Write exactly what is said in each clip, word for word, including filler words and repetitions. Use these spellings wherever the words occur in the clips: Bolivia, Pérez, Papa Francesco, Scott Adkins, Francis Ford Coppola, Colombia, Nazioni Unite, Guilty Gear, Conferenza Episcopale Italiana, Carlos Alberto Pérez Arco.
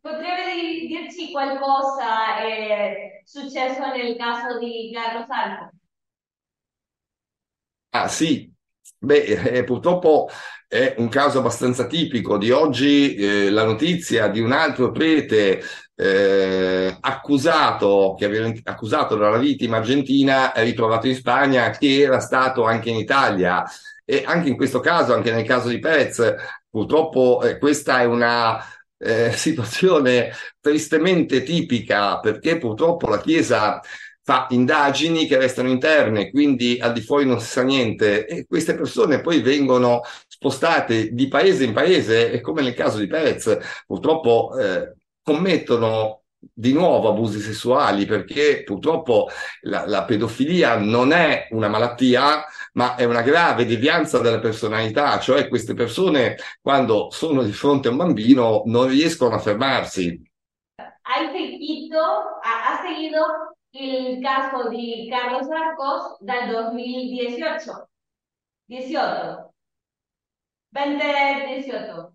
Potrebbe dirci qualcosa eh, successo nel caso di Carlos Alberto? Ah sì, beh eh, purtroppo è un caso abbastanza tipico di oggi, eh, la notizia di un altro prete eh, accusato, che aveva accusato dalla vittima argentina, ritrovato in Spagna, che era stato anche in Italia. E anche in questo caso, anche nel caso di Pérez, purtroppo eh, questa è una eh, situazione tristemente tipica, perché purtroppo la Chiesa fa indagini che restano interne, quindi al di fuori non si sa niente, e queste persone poi vengono spostate di paese in paese e, come nel caso di Pérez, purtroppo eh, commettono di nuovo abusi sessuali, perché purtroppo la, la pedofilia non è una malattia, ma è una grave devianza della personalità, cioè queste persone, quando sono di fronte a un bambino, non riescono a fermarsi. Hai seguito, ha seguito il caso di Carlos Arcos dal duemiladiciotto. diciotto. venti diciotto.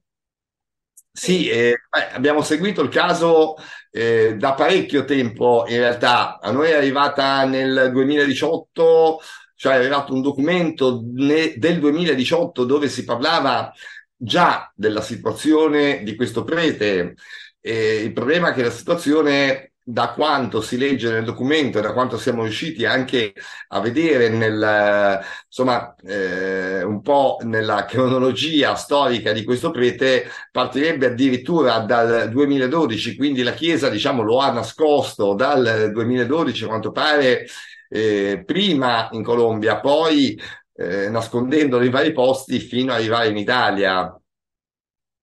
Sì, eh, beh, abbiamo seguito il caso eh, da parecchio tempo, in realtà. A noi è arrivata nel duemiladiciotto, cioè è arrivato un documento ne- del duemiladiciotto dove si parlava già della situazione di questo prete. Eh, il problema è che la situazione, da quanto si legge nel documento e da quanto siamo riusciti anche a vedere nel, insomma, eh, un po' nella cronologia storica di questo prete, partirebbe addirittura dal duemiladodici, quindi la Chiesa, diciamo, lo ha nascosto dal duemiladodici, a quanto pare, eh, prima in Colombia, poi eh, nascondendolo in vari posti fino ad arrivare in Italia.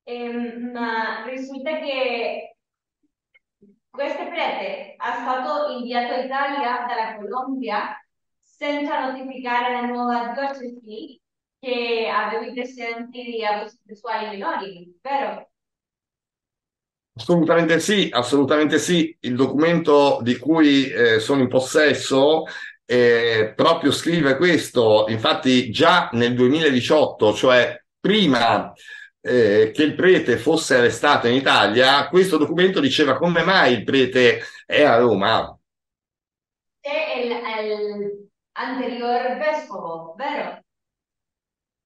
Eh, ma risulta che questo prete è stato inviato in Italia dalla Colombia senza notificare la nuova diocesi che aveva i precedenti di abusi sessuali minori, vero? Assolutamente sì, assolutamente sì. Il documento di cui eh, sono in possesso eh, proprio scrive questo. Infatti già nel duemiladiciotto, cioè prima Eh, che il prete fosse arrestato in Italia, questo documento diceva come mai il prete è a Roma. È l'anterior vescovo, vero?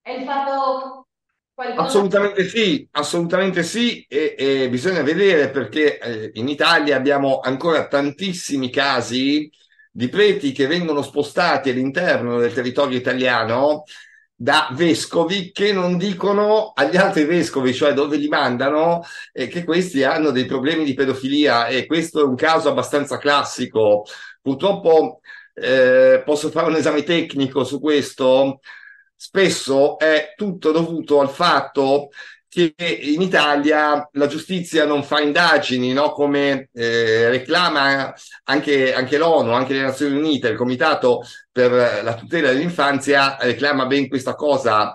È il fatto qualcosa... Assolutamente sì, assolutamente sì, e, e bisogna vedere, perché eh, in Italia abbiamo ancora tantissimi casi di preti che vengono spostati all'interno del territorio italiano da vescovi che non dicono agli altri vescovi, cioè dove li mandano, eh, che questi hanno dei problemi di pedofilia, e questo è un caso abbastanza classico. Purtroppo eh, posso fare un esame tecnico su questo. Spesso è tutto dovuto al fatto che in Italia la giustizia non fa indagini, no? Come eh, reclama anche, anche l'ONU, anche le Nazioni Unite, il Comitato per la tutela dell'infanzia reclama ben questa cosa,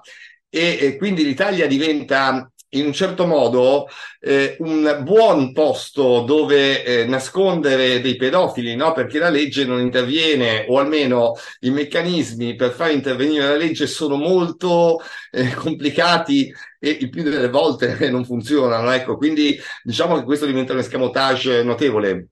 e, e quindi l'Italia diventa in un certo modo eh, un buon posto dove eh, nascondere dei pedofili, no? Perché la legge non interviene, o almeno i meccanismi per far intervenire la legge sono molto eh, complicati e il più delle volte non funzionano, ecco, quindi diciamo che questo diventa un escamotage notevole.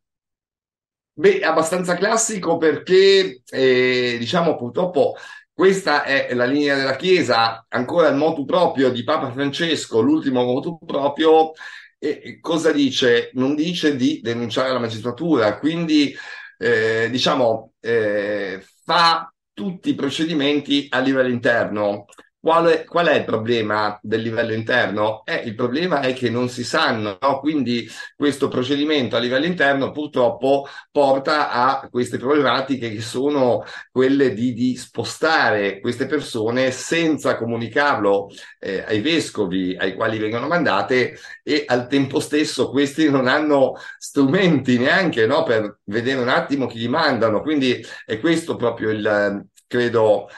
Beh, abbastanza classico, perché eh, diciamo purtroppo questa è la linea della Chiesa, ancora il motu proprio di Papa Francesco, l'ultimo motu proprio. E cosa dice? Non dice di denunciare la magistratura, quindi eh, diciamo eh, fa tutti i procedimenti a livello interno. Qual è, qual è il problema del livello interno? Eh, il problema è che non si sanno, no? Quindi questo procedimento a livello interno purtroppo porta a queste problematiche, che sono quelle di, di spostare queste persone senza comunicarlo eh, ai vescovi ai quali vengono mandate, e al tempo stesso questi non hanno strumenti neanche, no? Per vedere un attimo chi li mandano. Quindi è questo proprio il, credo...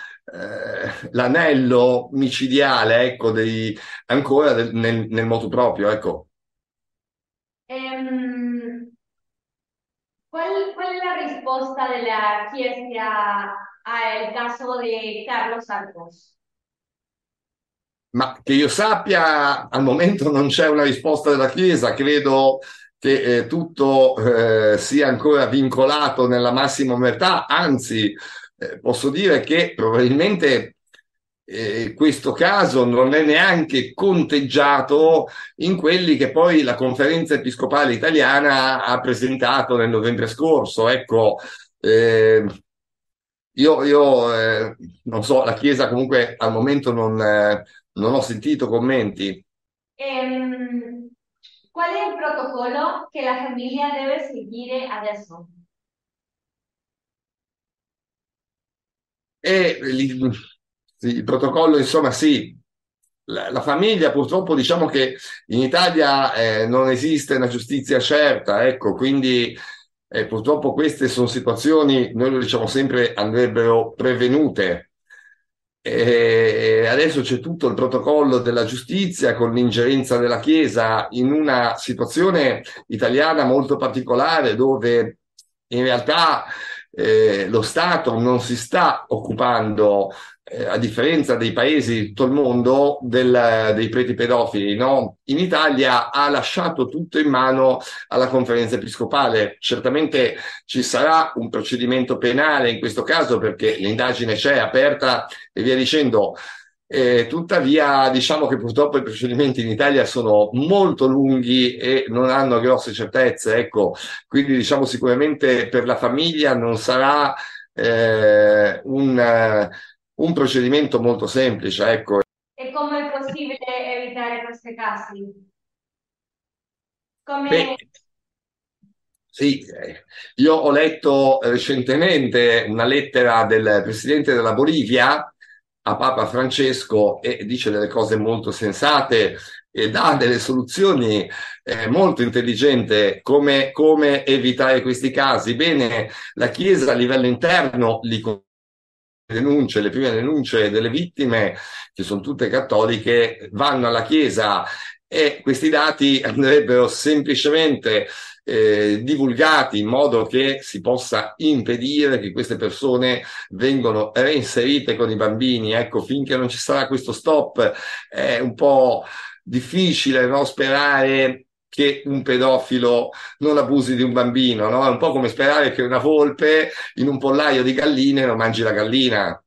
l'anello micidiale, ecco, dei, ancora del, nel, nel motu proprio, ecco. Um, qual, qual è la risposta della Chiesa al caso di Carlos Alberto? Ma che io sappia, al momento non c'è una risposta della Chiesa, credo che eh, tutto eh, sia ancora vincolato nella massima omertà, anzi eh, posso dire che probabilmente eh, questo caso non è neanche conteggiato in quelli che poi la Conferenza Episcopale Italiana ha presentato nel novembre scorso. Ecco, eh, io, io eh, non so, la Chiesa comunque al momento non, eh, non ho sentito commenti. Um... ¿Cuál es el protocolo que la familia debe seguir adesso? Eh, il, il protocollo, insomma, sì. La, la famiglia, purtroppo, diciamo che in Italia eh, non esiste una giustizia certa, ecco, quindi eh, purtroppo queste sono situazioni, noi lo diciamo sempre, andrebbero prevenute. E adesso c'è tutto il protocollo della giustizia con l'ingerenza della Chiesa in una situazione italiana molto particolare, dove in realtà eh, lo Stato non si sta occupando, eh, a differenza dei paesi di tutto il mondo, del, dei preti pedofili, no? In Italia ha lasciato tutto in mano alla Conferenza Episcopale. Certamente ci sarà un procedimento penale in questo caso, perché l'indagine c'è, aperta e via dicendo. Eh, tuttavia diciamo che purtroppo i procedimenti in Italia sono molto lunghi e non hanno grosse certezze, ecco, quindi diciamo sicuramente per la famiglia non sarà eh, un, un procedimento molto semplice, ecco. E come è possibile evitare questi casi? Come... Beh, sì, io ho letto recentemente una lettera del presidente della Bolivia a Papa Francesco, e dice delle cose molto sensate e dà delle soluzioni eh, molto intelligente come, come evitare questi casi. Bene, la Chiesa a livello interno li denunce, le prime denunce delle vittime, che sono tutte cattoliche, vanno alla Chiesa, e questi dati andrebbero semplicemente Eh, divulgati in modo che si possa impedire che queste persone vengano reinserite con i bambini. Ecco, finché non ci sarà questo stop è un po' difficile, no? Sperare che un pedofilo non abusi di un bambino, no? È un po' come sperare che una volpe in un pollaio di galline non mangi la gallina.